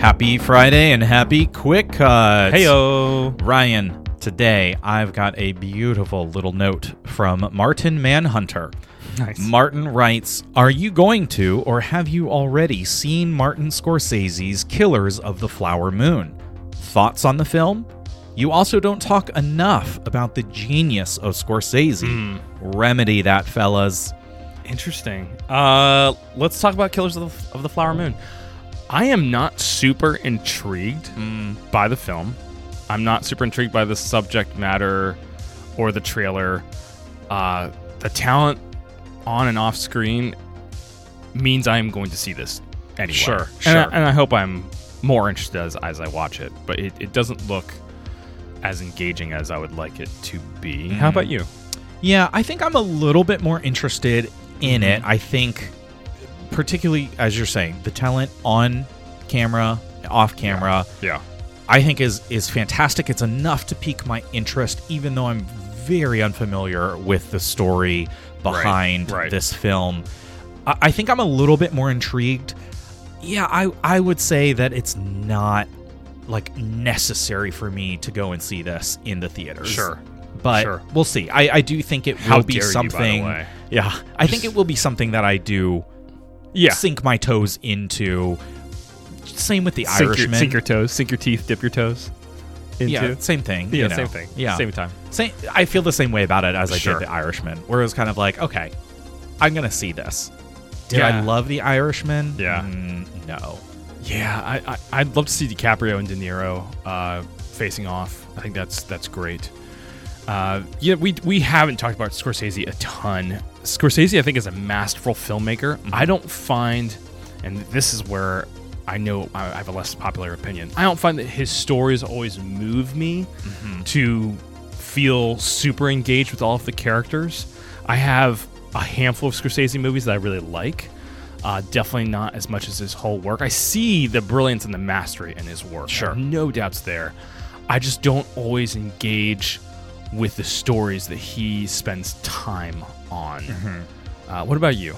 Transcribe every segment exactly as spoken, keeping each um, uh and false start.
Happy Friday and happy Quick Cuts. Heyo, Ryan. Today I've got a beautiful little note from Martin Manhunter. Nice. Martin writes, "Are you going to, or have you already seen Martin Scorsese's Killers of the Flower Moon? Thoughts on the film? You also don't talk enough about the genius of Scorsese. Mm. Remedy that, fellas." Interesting. Uh, let's talk about Killers of the, of the Flower Moon. I am not super intrigued mm. by the film. I'm not super intrigued by the subject matter or the trailer. Uh, the talent on and off screen means I am going to see this anyway. Sure, sure. And I, and I hope I'm more interested as, as I watch it, but it, it doesn't look as engaging as I would like it to be. Mm. How about you? Yeah, I think I'm a little bit more interested in it. I think, particularly, as you're saying, the talent on camera, off camera, yeah, yeah. I think is is fantastic. It's enough to pique my interest, even though I'm very unfamiliar with the story behind right, right. this film. I, I think I'm a little bit more intrigued. Yeah, I, I would say that it's not like necessary for me to go and see this in the theaters. Sure. But sure. we'll see. I, I do think it will How be something. You, by the way. Yeah. I Just, think it will be something that I do yeah. sink my toes into. Same with the sink Irishman. Your, sink your toes, sink your teeth, dip your toes into. Yeah, same thing. Yeah, you know. same thing. Yeah. Same time. Same, I feel the same way about it as I sure. did the Irishman, where it was kind of like, okay, I'm going to see this. Did yeah. I love the Irishman? Yeah. Mm, no. Yeah, I, I, I'd love to see DiCaprio and De Niro uh, facing off. I think that's that's great. Uh, yeah, we we haven't talked about Scorsese a ton. Scorsese, I think, is a masterful filmmaker. Mm-hmm. I don't find, and this is where I know I have a less popular opinion, I don't find that his stories always move me mm-hmm. to feel super engaged with all of the characters. I have a handful of Scorsese movies that I really like. Uh, definitely not as much as his whole work. I see the brilliance and the mastery in his work. Sure. No doubts there. I just don't always engage with the stories that he spends time on. Mm-hmm. Uh, what about you?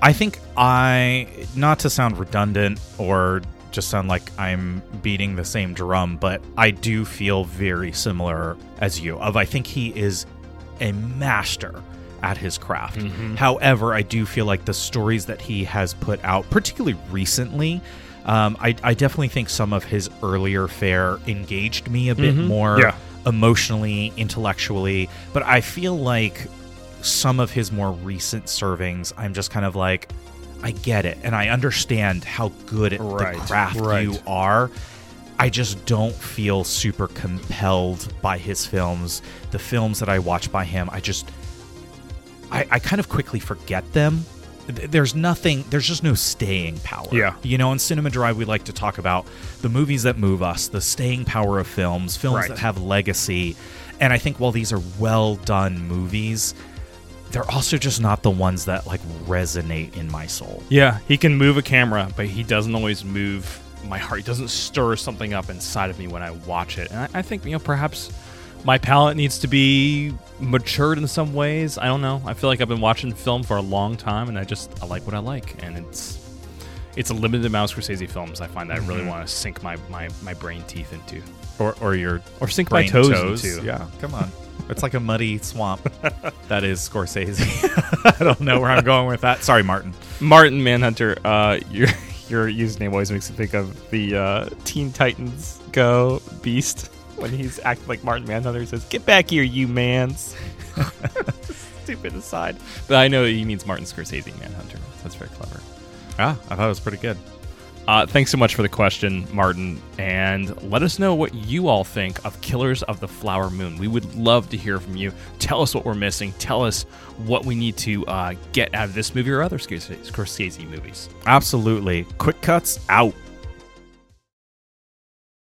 I think I, not to sound redundant or just sound like I'm beating the same drum, but I do feel very similar as you. Of I think he is a master at his craft. Mm-hmm. However, I do feel like the stories that he has put out, particularly recently, um, I, I definitely think some of his earlier fare engaged me a bit mm-hmm. more yeah. emotionally, intellectually. But I feel like some of his more recent servings, I'm just kind of like, I get it. And I understand how good at right. the craft right. you are. I just don't feel super compelled by his films. The films that I watch by him, I just... I, I kind of quickly forget them. There's nothing, there's just no staying power. Yeah. You know, in Cinema Drive, we like to talk about the movies that move us, the staying power of films, films right. that have legacy. And I think while these are well-done movies, they're also just not the ones that, like, resonate in my soul. Yeah, he can move a camera, but he doesn't always move my heart. He doesn't stir something up inside of me when I watch it. And I, I think, you know, perhaps my palate needs to be matured in some ways. I don't know. I feel like I've been watching film for a long time, and I just I like what I like, and it's it's a limited amount of Scorsese films I find that mm-hmm. I really want to sink my, my, my brain teeth into, or or your or sink my toes, toes into. Yeah, come on, it's like a muddy swamp. That is Scorsese. I don't know where I'm going with that. Sorry, Martin. Martin Manhunter. Uh, your your username always makes me think of the uh, Teen Titans Go Beast. When he's acting like Martin Manhunter, he says, "Get back here, you mans." Stupid aside. But I know he means Martin Scorsese Manhunter. That's very clever. Ah, I thought it was pretty good. Uh, thanks so much for the question, Martin. And let us know what you all think of Killers of the Flower Moon. We would love to hear from you. Tell us what we're missing. Tell us what we need to uh, get out of this movie or other Scorsese movies. Absolutely. Quick Cuts out.